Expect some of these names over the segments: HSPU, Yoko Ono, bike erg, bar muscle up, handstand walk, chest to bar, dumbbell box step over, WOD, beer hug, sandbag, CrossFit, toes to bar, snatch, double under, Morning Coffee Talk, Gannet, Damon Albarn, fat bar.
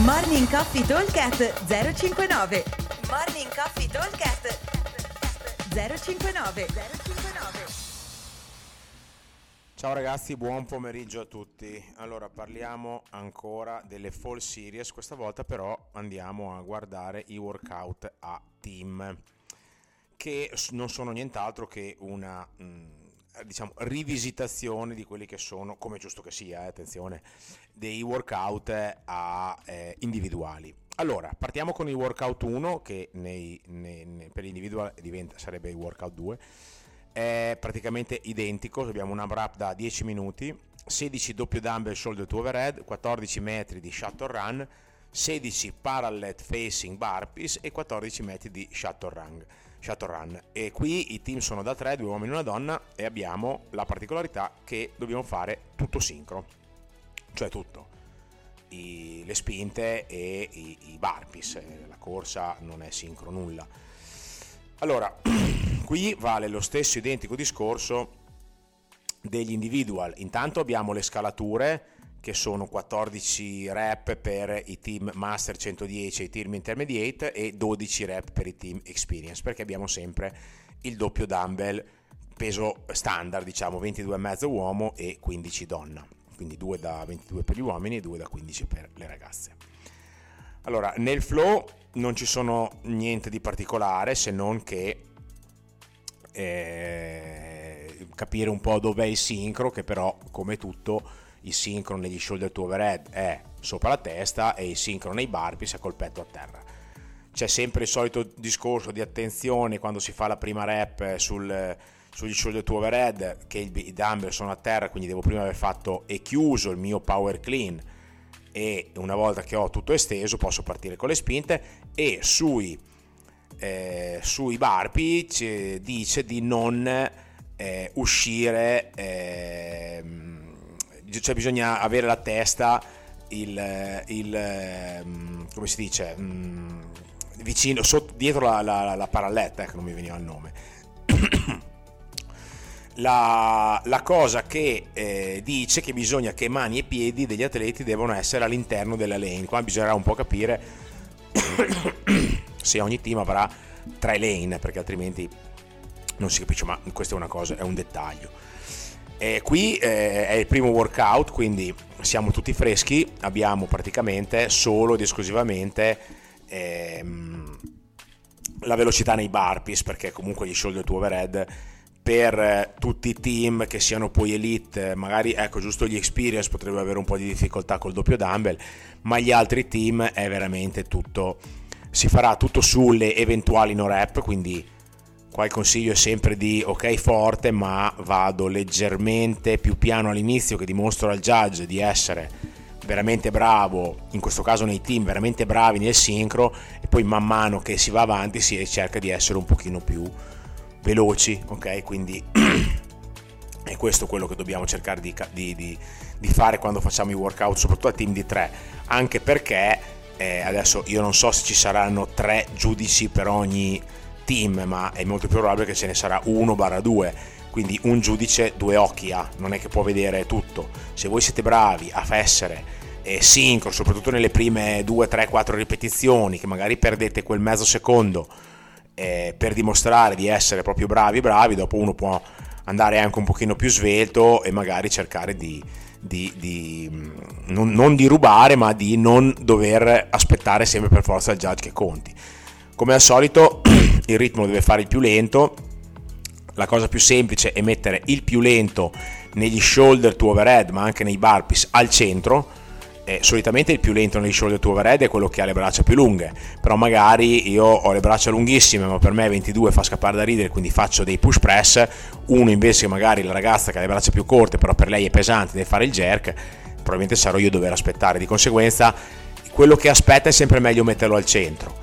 Morning Coffee Talk at 059. Morning Coffee Talk at 059. Ciao ragazzi, buon pomeriggio a tutti. Allora, parliamo ancora delle fall series, questa volta però andiamo a guardare i workout a team, che non sono nient'altro che una rivisitazione di quelli che sono, come giusto che sia, attenzione, dei workout individuali. Allora, partiamo con il workout 1, che per l'individual sarebbe il workout 2, è praticamente identico. Abbiamo una wrap da 10 minuti, 16 doppio dumbbell shoulder to overhead, 14 metri di shuttle run, 16 parallel facing burpees e 14 metri di shuttle run. E qui i team sono da 3, 2 uomini e una donna, e abbiamo la particolarità che dobbiamo fare tutto sincro, cioè tutto, le spinte e i burpees, la corsa non è sincro nulla. Allora, qui vale lo stesso identico discorso degli individual. Intanto abbiamo le scalature, che sono 14 rep per i team master 110 e i team intermediate e 12 rep per i team experience, perché abbiamo sempre il doppio dumbbell peso standard, diciamo 22,5 uomo e 15 donna, quindi 2 da 22 per gli uomini e 2 da 15 per le ragazze. Allora, nel flow non ci sono niente di particolare, se non che capire un po' dov'è il sincro, che però, come tutto, il sincro negli shoulder to overhead è sopra la testa e il sincro nei burpees è col petto a terra. C'è sempre il solito discorso di attenzione quando si fa la prima rep sugli shoulder to overhead, che i dumbbell sono a terra, quindi devo prima aver fatto e chiuso il mio power clean, e una volta che ho tutto esteso posso partire con le spinte. E sui burpee ci dice di non uscire, cioè bisogna avere la testa come si dice, vicino, sotto, dietro la paralletta, che non mi veniva il nome. La cosa che dice che bisogna che mani e piedi degli atleti devono essere all'interno della lane. Qua bisognerà un po' capire se ogni team avrà 3 lane, perché altrimenti non si capisce, ma questa è una cosa, è un dettaglio. Qui è il primo workout, quindi siamo tutti freschi, abbiamo praticamente solo ed esclusivamente la velocità nei burpees, perché comunque gli shoulder to overhead per tutti i team, che siano poi elite, magari ecco giusto gli experience potrebbero avere un po' di difficoltà col doppio dumbbell, ma gli altri team è veramente tutto, si farà tutto sulle eventuali no rep, quindi qua il consiglio è sempre di ok forte, ma vado leggermente più piano all'inizio, che dimostro al judge di essere veramente bravo, in questo caso nei team veramente bravi nel sincro, e poi man mano che si va avanti si cerca di essere un pochino più veloci, ok? Quindi è questo quello che dobbiamo cercare di fare quando facciamo i workout, soprattutto a team di 3, anche perché adesso io non so se ci saranno 3 giudici per ogni team, ma è molto più probabile che ce ne sarà 1/2, quindi un giudice 2 occhi ha, non è che può vedere tutto. Se voi siete bravi a essere sincro, soprattutto nelle prime 2, 3, 4 ripetizioni, che magari perdete quel mezzo secondo per dimostrare di essere proprio bravi, dopo uno può andare anche un pochino più svelto e magari cercare di non di rubare, ma di non dover aspettare sempre per forza il judge che conti. Come al solito il ritmo deve fare il più lento, la cosa più semplice è mettere il più lento negli shoulder to overhead, ma anche nei burpees al centro. Solitamente il più lento negli shoulder to overhead è quello che ha le braccia più lunghe, però magari io ho le braccia lunghissime, ma per me 22 fa scappare da ridere, quindi faccio dei push press. Uno invece, magari la ragazza che ha le braccia più corte, però per lei è pesante, deve fare il jerk, probabilmente sarò io a dover aspettare, di conseguenza quello che aspetta è sempre meglio metterlo al centro.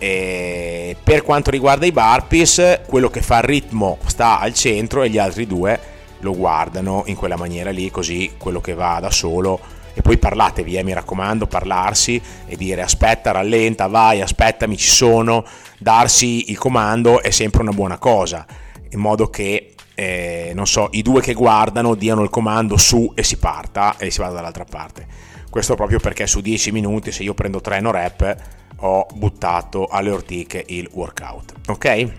E per quanto riguarda i burpees, quello che fa il ritmo sta al centro e gli altri 2 lo guardano in quella maniera lì, così quello che va da solo. E poi parlatevi, mi raccomando, parlarsi e dire aspetta, rallenta, vai, aspettami, ci sono, darsi il comando è sempre una buona cosa, in modo che i 2 che guardano diano il comando su e si parta dall'altra parte. Questo proprio perché su 10 minuti, se io prendo 3 no rep, ho buttato alle ortiche il workout, ok?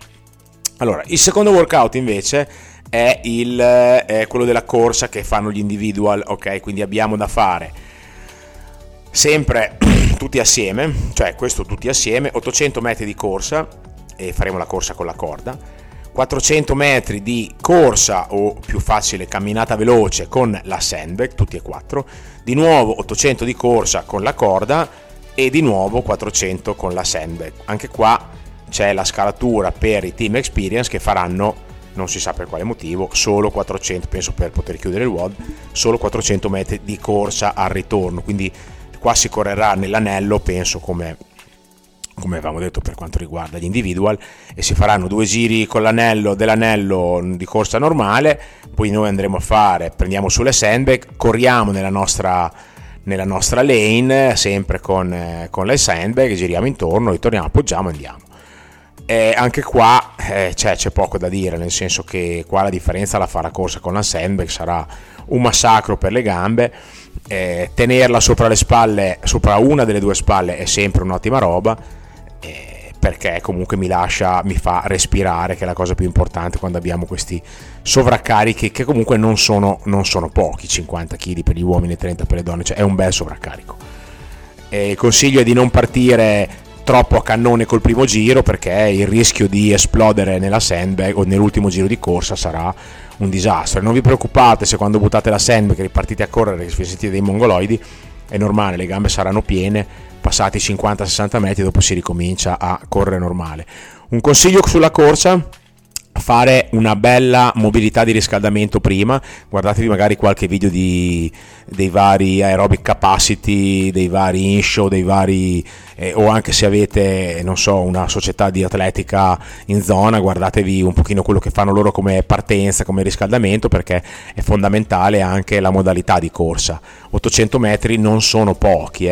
Allora, il secondo workout invece è quello della corsa che fanno gli individual, ok? Quindi abbiamo da fare sempre tutti assieme, cioè questo tutti assieme, 800 metri di corsa, e faremo la corsa con la corda, 400 metri di corsa o più facile camminata veloce con la sandbag, tutti e quattro, di nuovo 800 di corsa con la corda e di nuovo 400 con la sandbag. Anche qua c'è la scalatura per i team experience che faranno, non si sa per quale motivo, solo 400, penso per poter chiudere il WOD, solo 400 metri di corsa al ritorno, quindi qua si correrà nell'anello, penso, come avevamo detto per quanto riguarda gli individual, e si faranno 2 giri con l'anello dell'anello di corsa normale, poi noi andremo a fare, prendiamo sulle sandbag, corriamo nella nostra lane sempre con le sandbag, giriamo intorno, ritorniamo, appoggiamo e andiamo. E anche qua c'è poco da dire, nel senso che qua la differenza la fa la corsa con la sandbag, sarà un massacro per le gambe, tenerla sopra le spalle, sopra una delle due spalle è sempre un'ottima roba, perché comunque mi fa respirare, che è la cosa più importante quando abbiamo questi sovraccarichi che comunque non sono pochi, 50 kg per gli uomini e 30 per le donne, cioè è un bel sovraccarico. Il consiglio è di non partire troppo a cannone col primo giro, perché il rischio di esplodere nella sandbag o nell'ultimo giro di corsa sarà un disastro. E non vi preoccupate se quando buttate la sandbag e ripartite a correre vi sentite dei mongoloidi, è normale, le gambe saranno piene, passati 50-60 metri dopo si ricomincia a correre normale. Un consiglio sulla corsa: fare una bella mobilità di riscaldamento prima, guardatevi magari qualche video dei vari aerobic capacity, dei vari in-show, dei vari o anche se avete, non so, una società di atletica in zona, guardatevi un pochino quello che fanno loro come partenza, come riscaldamento, perché è fondamentale anche la modalità di corsa. 800 metri non sono pochi,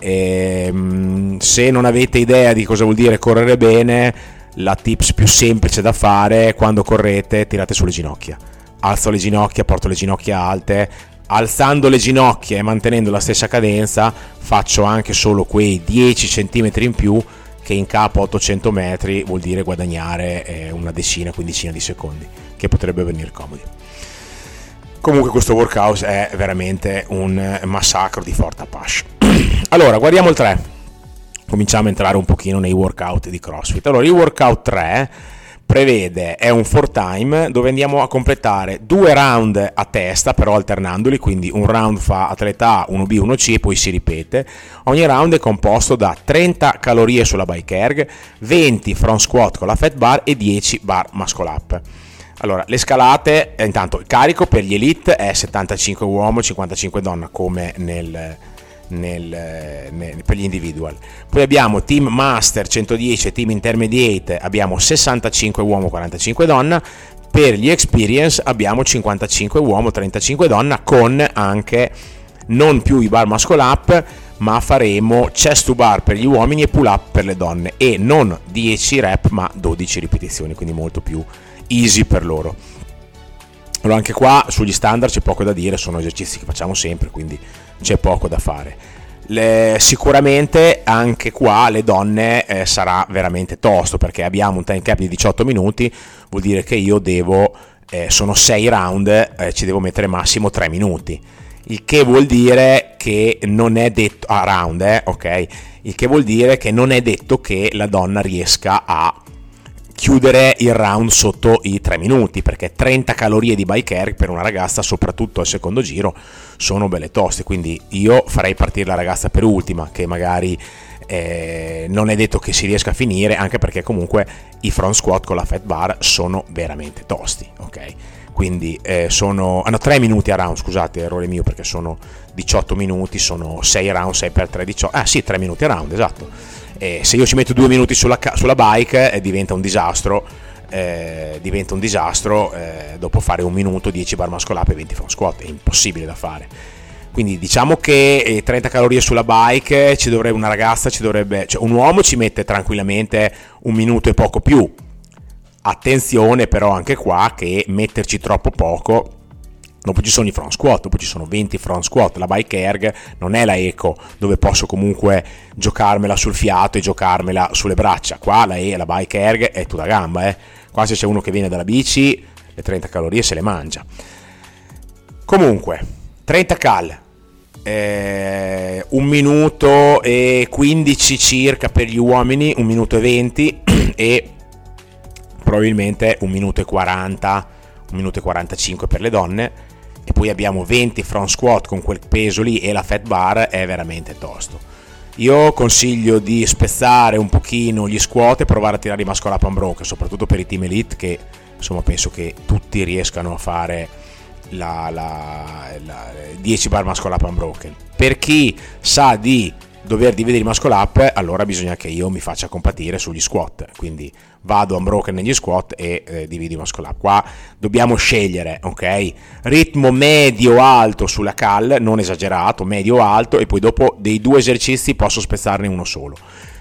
se non avete idea di cosa vuol dire correre bene, la tips più semplice da fare: quando correte tirate sulle ginocchia, alzo le ginocchia, porto le ginocchia alte, alzando le ginocchia e mantenendo la stessa cadenza faccio anche solo quei 10 cm in più che in capo a 800 metri vuol dire guadagnare una decina, quindicina di secondi che potrebbe venire comodi. Comunque questo workout è veramente un massacro di forte apache. Allora guardiamo il 3. Cominciamo a entrare un pochino nei workout di CrossFit. Allora, il workout 3 è un 4x, dove andiamo a completare 2 round a testa, però alternandoli, quindi un round fa atleta A, 1B, 1C, poi si ripete. Ogni round è composto da 30 calorie sulla bike erg, 20 front squat con la fat bar e 10 bar muscle up. Allora, le scalate, intanto il carico per gli elite è 75 uomo, 55 donna, come per gli individual. Poi abbiamo team master 110 e team intermediate, abbiamo 65 uomo 45 donna. Per gli experience abbiamo 55 uomo 35 donna, con anche non più i bar muscle up, ma faremo chest to bar per gli uomini e pull up per le donne, e non 10 rep ma 12 ripetizioni, quindi molto più easy per loro. Allora, anche qua sugli standard c'è poco da dire, sono esercizi che facciamo sempre, quindi c'è poco da fare. Sicuramente anche qua le donne sarà veramente tosto, perché abbiamo un time cap di 18 minuti, vuol dire che io devo, sono 6 round, ci devo mettere massimo 3 minuti, il che vuol dire che non è detto a round, ok? Il che vuol dire che non è detto che la donna riesca a chiudere il round sotto i 3 minuti, perché 30 calorie di bike erg per una ragazza, soprattutto al secondo giro, sono belle toste. Quindi io farei partire la ragazza per ultima, che magari non è detto che si riesca a finire, anche perché comunque i front squat con la fat bar sono veramente tosti, ok? Quindi sono 3 minuti a round, scusate, errore mio, perché sono 18 minuti, sono 6 round, 6x3, 18, 3 minuti a round, esatto. E se io ci metto 2 minuti sulla bike diventa un disastro, dopo fare un minuto 10 bar muscle up e 20 front squat, è impossibile da fare. Quindi diciamo che 30 calorie sulla bike cioè un uomo ci mette tranquillamente un minuto e poco più. Attenzione però anche qua che metterci troppo poco Dopo ci sono i front squat, dopo ci sono 20 front squat. La bike erg non è la eco dove posso comunque giocarmela sul fiato e giocarmela sulle braccia. Qua la bike erg è tutta gamba. Qua se c'è uno che viene dalla bici, le 30 calorie se le mangia. Comunque, 30 cal, 1 minuto e 15 circa per gli uomini, 1 minuto e 20 e probabilmente 1 minuto e 40, 1 minuto e 45 per le donne. E poi abbiamo 20 front squat con quel peso lì e la fat bar è veramente tosto. Io consiglio di spezzare un pochino gli squat e provare a tirare i muscle up unbroken, soprattutto per i team elite, che insomma penso che tutti riescano a fare la 10 bar muscle up unbroken. Per chi sa di dover dividere i muscle up, allora bisogna che io mi faccia compatire sugli squat, quindi vado unbroken negli squat e divido i muscle up. Qua dobbiamo scegliere, ok? Ritmo medio alto sulla cal, non esagerato, medio alto, e poi dopo dei due esercizi posso spezzarne uno solo.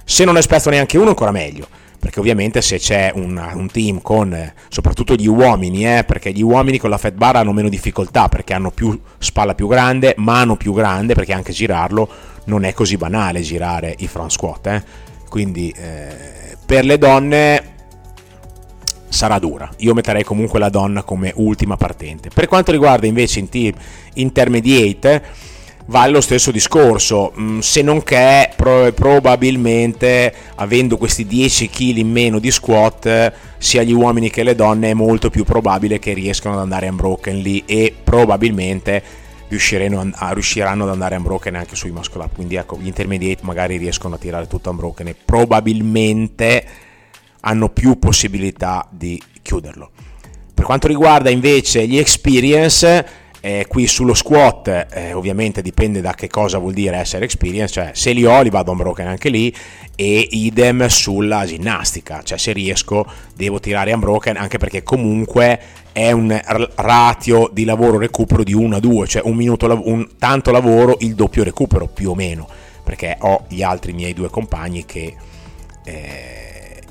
Se non ne spezzo neanche uno, ancora meglio, perché ovviamente se c'è un team con soprattutto gli uomini, perché gli uomini con la fat bar hanno meno difficoltà, perché hanno più spalla più grande, mano più grande, perché anche girarlo non è così banale, girare i front squat, quindi per le donne sarà dura. Io metterei comunque la donna come ultima partente. Per quanto riguarda invece in team intermediate vale lo stesso discorso, se non che probabilmente avendo questi 10 kg in meno di squat, sia gli uomini che le donne è molto più probabile che riescano ad andare unbroken lì, e probabilmente riusciranno ad andare unbroken anche sui muscle up. Quindi ecco, gli intermediate magari riescono a tirare tutto unbroken e probabilmente hanno più possibilità di chiuderlo. Per quanto riguarda invece gli experience, qui sullo squat ovviamente dipende da che cosa vuol dire essere experience, cioè se li ho li vado unbroken anche lì, e idem sulla ginnastica, cioè se riesco devo tirare unbroken, anche perché comunque è un ratio di lavoro recupero di 1-2, cioè tanto lavoro il doppio recupero più o meno, perché ho gli altri miei due compagni che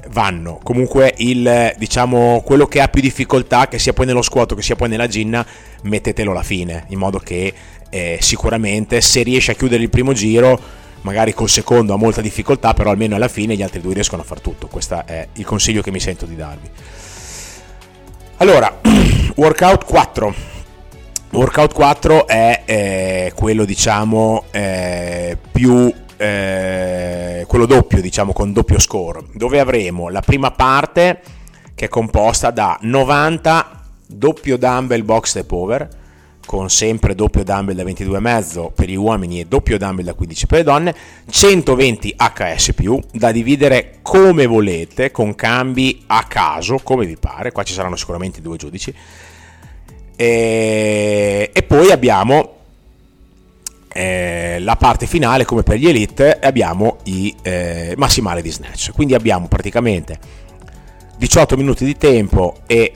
vanno comunque quello che ha più difficoltà, che sia poi nello squat che sia poi nella ginna, mettetelo alla fine, in modo che sicuramente se riesce a chiudere il primo giro, magari col secondo ha molta difficoltà, però almeno alla fine gli altri due riescono a far tutto. Questo è il consiglio che mi sento di darvi. Allora, workout 4 è quello più quello doppio, con doppio score, dove avremo la prima parte che è composta da 90 doppio dumbbell box step over, con sempre doppio dumbbell da 22,5 per gli uomini e doppio dumbbell da 15 per le donne, 120 HSPU da dividere come volete, con cambi a caso come vi pare, qua ci saranno sicuramente 2 giudici, e poi abbiamo la parte finale, come per gli elite, abbiamo i massimali di snatch. Quindi abbiamo praticamente 18 minuti di tempo e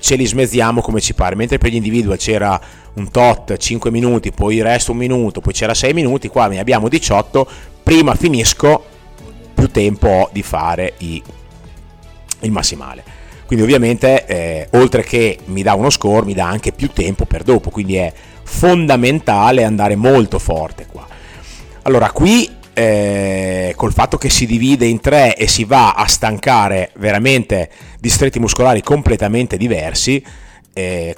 ce li smezziamo come ci pare. Mentre per gli individual c'era un tot 5 minuti, poi il resto 1 minuto, poi c'era 6 minuti, qua ne abbiamo 18. Prima finisco, più tempo ho di fare il massimale. Quindi ovviamente oltre che mi dà uno score, mi dà anche più tempo per dopo, quindi è fondamentale andare molto forte qua. Allora qui col fatto che si divide in tre e si va a stancare veramente distretti muscolari completamente diversi,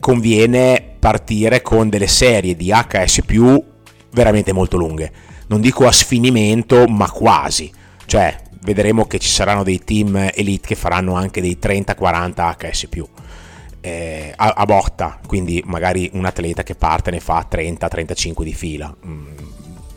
conviene partire con delle serie di HSPU veramente molto lunghe, non dico a sfinimento ma quasi, cioè vedremo che ci saranno dei team elite che faranno anche dei 30-40 HSPU a botta, quindi magari un atleta che parte ne fa 30-35 di fila,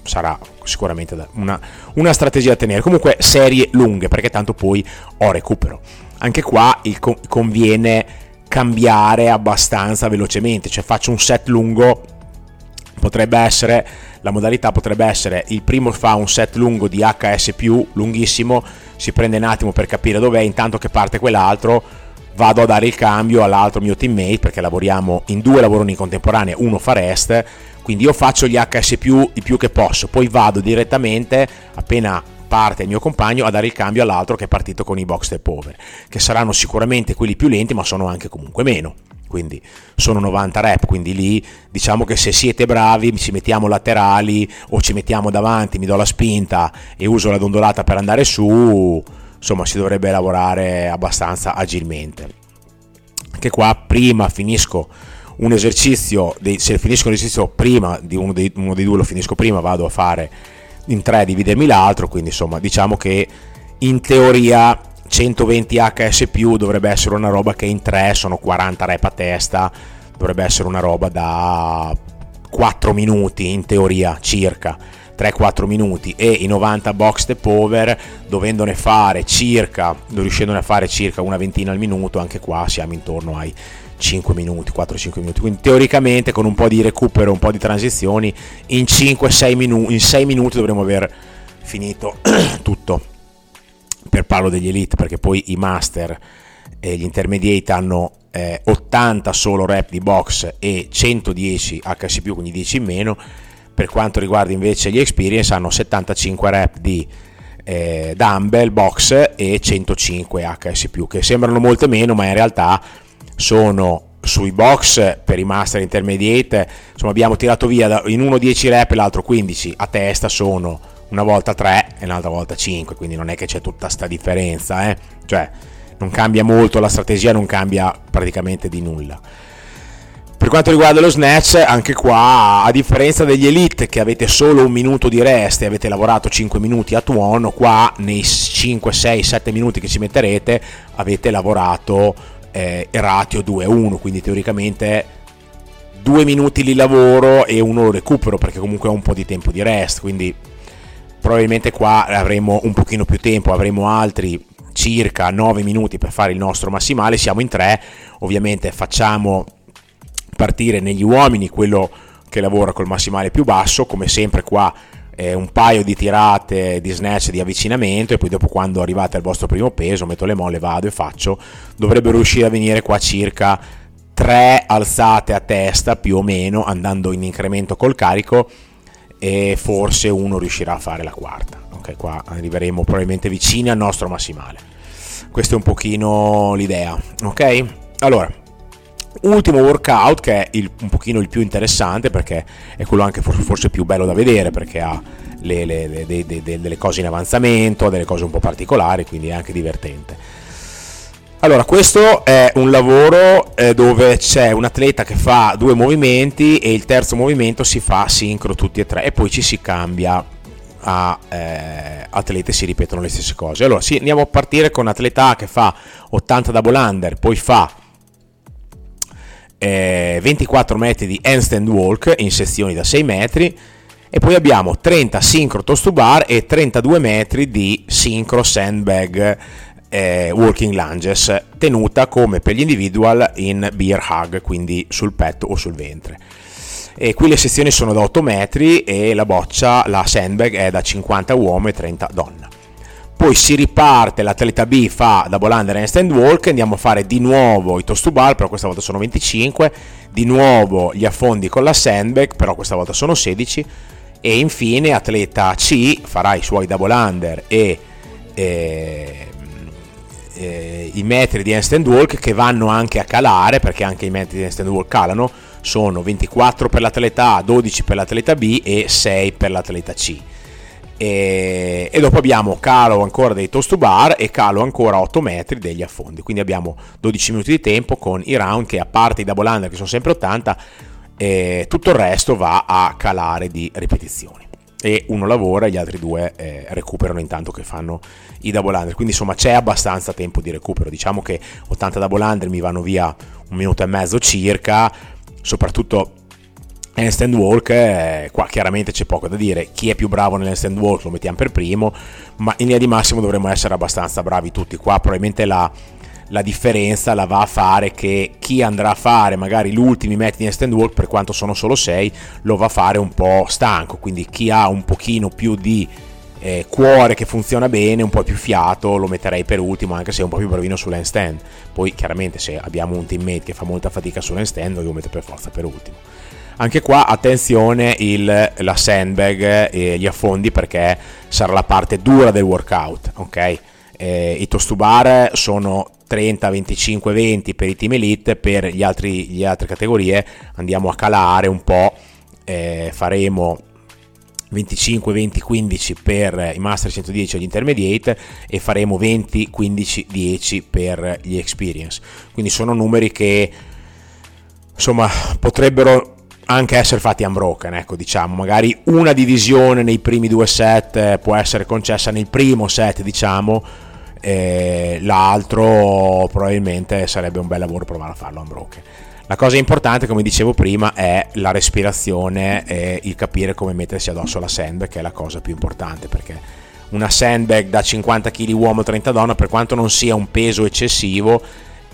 sarà sicuramente una strategia da tenere. Comunque serie lunghe, perché tanto poi ho recupero. Anche qua conviene cambiare abbastanza velocemente, cioè faccio un set lungo, la modalità potrebbe essere: il primo fa un set lungo di HSPU lunghissimo, si prende un attimo per capire dov'è, intanto che parte quell'altro vado a dare il cambio all'altro mio teammate, perché lavoriamo in due lavoroni in contemporanea, uno fa rest, quindi io faccio gli HSPU il più che posso, poi vado direttamente, appena parte il mio compagno, a dare il cambio all'altro che è partito con i box step over, che saranno sicuramente quelli più lenti ma sono anche comunque meno, quindi sono 90 rep, quindi lì diciamo che se siete bravi ci mettiamo laterali o ci mettiamo davanti, mi do la spinta e uso la dondolata per andare su, insomma si dovrebbe lavorare abbastanza agilmente. Anche qua prima finisco un esercizio, se finisco l'esercizio prima di uno dei due lo finisco prima, vado a fare in tre dividermi l'altro, quindi insomma diciamo che in teoria 120 HSPU dovrebbe essere una roba che in 3 sono 40 rep a testa, dovrebbe essere una roba da 4 minuti in teoria, circa 3-4 minuti, e i 90 box step over riuscendone a fare circa una ventina al minuto, anche qua siamo intorno ai 5 minuti, 4-5 minuti, quindi teoricamente con un po' di recupero, un po' di transizioni in 5-6 minuti, in 6 minuti dovremmo aver finito tutto. Per parlo degli elite, perché poi i master e gli intermediate hanno 80 solo rep di box e 110 HSPU, quindi 10 in meno. Per quanto riguarda invece gli experience hanno 75 rep di dumbbell box e 105 HSPU, che sembrano molte meno ma in realtà sono sui box per i master intermediate, insomma abbiamo tirato via in uno 10 rep e l'altro 15 a testa, sono una volta 3 e un'altra volta 5, quindi non è che c'è tutta sta differenza, eh? Cioè non cambia molto la strategia, non cambia praticamente di nulla. Per quanto riguarda lo snatch, anche qua a differenza degli elite che avete solo un minuto di rest e avete lavorato 5 minuti a tuono, qua nei 5, 6, 7 minuti che ci metterete avete lavorato ratio 2-1, quindi teoricamente 2 minuti li lavoro e uno lo recupero, perché comunque ho un po' di tempo di rest, quindi probabilmente qua avremo un pochino più tempo, avremo altri circa 9 minuti per fare il nostro massimale. Siamo in 3, ovviamente facciamo partire negli uomini quello che lavora col massimale più basso, come sempre qua un paio di tirate di snatch di avvicinamento e poi dopo, quando arrivate al vostro primo peso, metto le molle, vado e faccio, dovrebbero riuscire a venire qua circa 3 alzate a testa più o meno, andando in incremento col carico, e forse uno riuscirà a fare la quarta. Ok, qua arriveremo probabilmente vicini al nostro massimale, questo è un pochino l'idea. Ok, allora ultimo workout, che è un pochino il più interessante, perché è quello anche forse più bello da vedere, perché ha delle cose in avanzamento, delle cose un po' particolari, quindi è anche divertente. Allora, questo è un lavoro dove c'è un atleta che fa 2 movimenti e il terzo movimento si fa sincro tutti e 3, e poi ci si cambia a atlete, si ripetono le stesse cose. Allora, sì, andiamo a partire con atleta che fa 80 double under, poi fa 24 metri di handstand walk in sezioni da 6 metri, e poi abbiamo 30 sincro toes to bar e 32 metri di sincro sandbag walking lunges, tenuta come per gli individual in beer hug, quindi sul petto o sul ventre. E qui le sezioni sono da 8 metri e la sandbag è da 50 uomo e 30 donna. Poi si riparte, l'atleta B fa double under e stand walk, andiamo a fare di nuovo i toes to bar, però questa volta sono 25, di nuovo gli affondi con la sandbag, però questa volta sono 16, e infine atleta C farà i suoi double under e i metri di handstand walk, che vanno anche a calare, perché anche i metri di handstand walk calano, sono 24 per l'atleta A, 12 per l'atleta B e 6 per l'atleta C, e dopo abbiamo calo ancora dei toes to bar e calo ancora 8 metri degli affondi, quindi abbiamo 12 minuti di tempo con i round che, a parte i double under che sono sempre 80, tutto il resto va a calare di ripetizioni, e uno lavora e gli altri due recuperano intanto che fanno i double under, quindi insomma c'è abbastanza tempo di recupero. Diciamo che 80 double under mi vanno via un minuto e mezzo circa, soprattutto handstand walk, qua chiaramente c'è poco da dire, chi è più bravo nell'handstand walk lo mettiamo per primo, ma in linea di massimo dovremmo essere abbastanza bravi tutti. Qua probabilmente la differenza la va a fare che chi andrà a fare magari gli ultimi metri di handstand walk, per quanto sono solo 6, lo va a fare un po' stanco, quindi chi ha un pochino più di cuore che funziona bene, un po' più fiato, lo metterei per ultimo, anche se è un po' più bravino sull'handstand. Poi chiaramente se abbiamo un teammate che fa molta fatica sull'handstand lo devo mettere per forza per ultimo. Anche qua attenzione la sandbag e gli affondi, perché sarà la parte dura del workout, ok? I toes to bar sono 30, 25, 20 per i team elite, per gli altri, le altre categorie andiamo a calare un po', faremo 25, 20, 15 per i master 110 o gli intermediate e faremo 20, 15, 10 per gli experience. Quindi sono numeri che insomma potrebbero anche essere fatti unbroken, ecco, diciamo, magari una divisione nei primi due set può essere concessa nel primo set, diciamo, l'altro probabilmente sarebbe un bel lavoro provare a farlo unbroken. La cosa importante, come dicevo prima, è la respirazione e il capire come mettersi addosso la sandbag, che è la cosa più importante, perché una sandbag da 50 kg uomo 30 donna, per quanto non sia un peso eccessivo,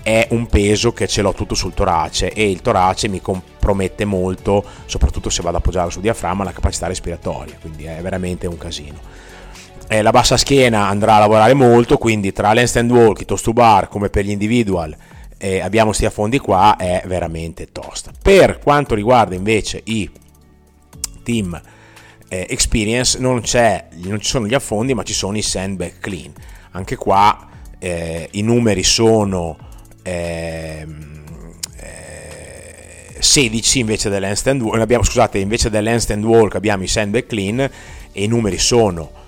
è un peso che ce l'ho tutto sul torace, e il torace mi compromette molto, soprattutto se vado ad appoggiare sul diaframma, la capacità respiratoria, quindi è veramente un casino. La bassa schiena andrà a lavorare molto, quindi tra l'handstand walk, i toes to bar come per gli individual, abbiamo sti affondi qua, è veramente tosta. Per quanto riguarda invece i team experience non ci sono gli affondi, ma ci sono i sandbag clean. Anche qua i numeri sono 16 invece dell'handstand walk, invece dell'handstand walk abbiamo i sandbag clean e i numeri sono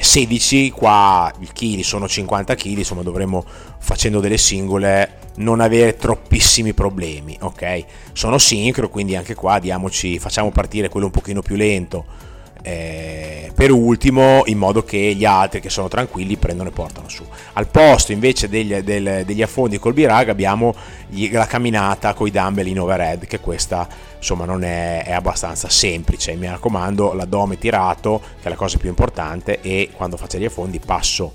16, qua i chili sono 50 kg, insomma dovremmo, facendo delle singole, non avere troppissimi problemi, ok? Sono sincro, quindi anche qua facciamo partire quello un pochino più lento per ultimo, in modo che gli altri che sono tranquilli prendono e portano su. Al posto invece degli affondi col beer hug abbiamo la camminata con i dumbbell in overhead, che questa insomma non è abbastanza semplice. Mi raccomando, l'addome tirato, che è la cosa più importante, e quando faccio gli affondi passo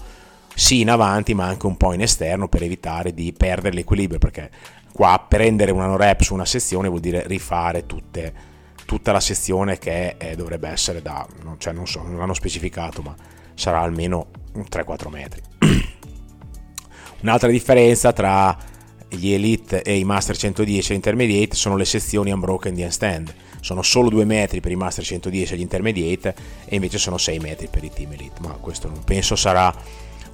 sì in avanti ma anche un po' in esterno per evitare di perdere l'equilibrio, perché qua prendere una no rep su una sezione vuol dire rifare tutta la sezione, che dovrebbe essere non l'hanno specificato, ma sarà almeno 3-4 metri. Un'altra differenza tra gli Elite e i Master 110 e gli Intermediate sono le sezioni unbroken di handstand. Sono solo 2 metri per i Master 110 e gli Intermediate, e invece sono 6 metri per i Team Elite, ma questo non penso sarà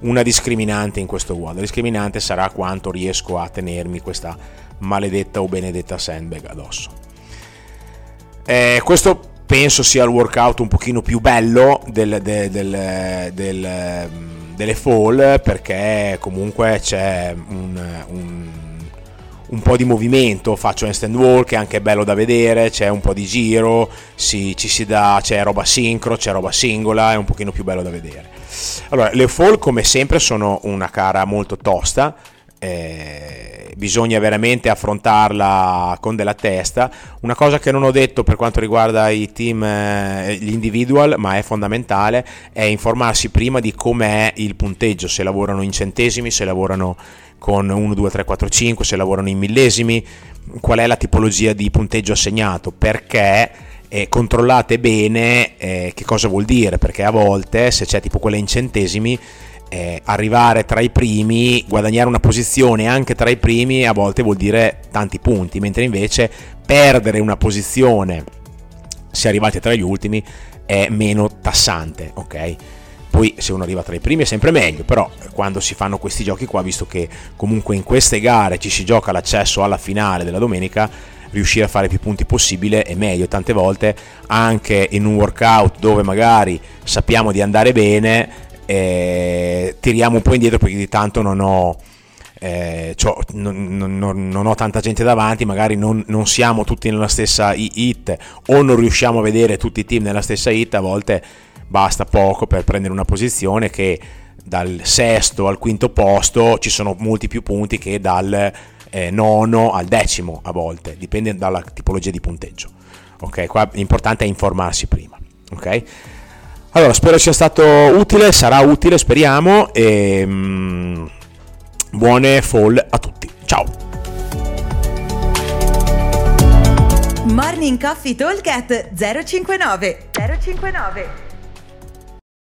una discriminante in questo WOD. La discriminante sarà quanto riesco a tenermi questa maledetta o benedetta sandbag addosso. Questo penso sia il workout un pochino più bello delle fall, perché comunque c'è un po' di movimento. Faccio handstand walk, che anche è bello da vedere, c'è un po' di giro, c'è roba sincro, c'è roba singola, è un pochino più bello da vedere. Allora, le fall come sempre sono una gara molto tosta, bisogna veramente affrontarla con della testa. Una cosa che non ho detto per quanto riguarda i team, gli individual, ma è fondamentale, è informarsi prima di com'è il punteggio, se lavorano in centesimi, se lavorano con 1, 2, 3, 4, 5, se lavorano in millesimi, qual è la tipologia di punteggio assegnato, perché controllate bene che cosa vuol dire, perché a volte, se c'è tipo quella in centesimi, arrivare tra i primi, guadagnare una posizione anche tra i primi, a volte vuol dire tanti punti, mentre invece perdere una posizione se arrivate tra gli ultimi è meno tassante, ok? Poi se uno arriva tra i primi è sempre meglio, però quando si fanno questi giochi qua, visto che comunque in queste gare ci si gioca l'accesso alla finale della domenica, riuscire a fare più punti possibile è meglio. Tante volte anche in un workout dove magari sappiamo di andare bene, tiriamo un po' indietro perché di tanto non ho tanta gente davanti, magari non siamo tutti nella stessa hit, o non riusciamo a vedere tutti i team nella stessa hit. A volte basta poco per prendere una posizione, che dal sesto al quinto posto ci sono molti più punti che dal nono al decimo, a volte dipende dalla tipologia di punteggio, ok? Qua l'importante è informarsi prima, ok? Allora, spero sia stato utile, sarà utile, speriamo, e buone fall a tutti, ciao! Morning Coffee Talk at 059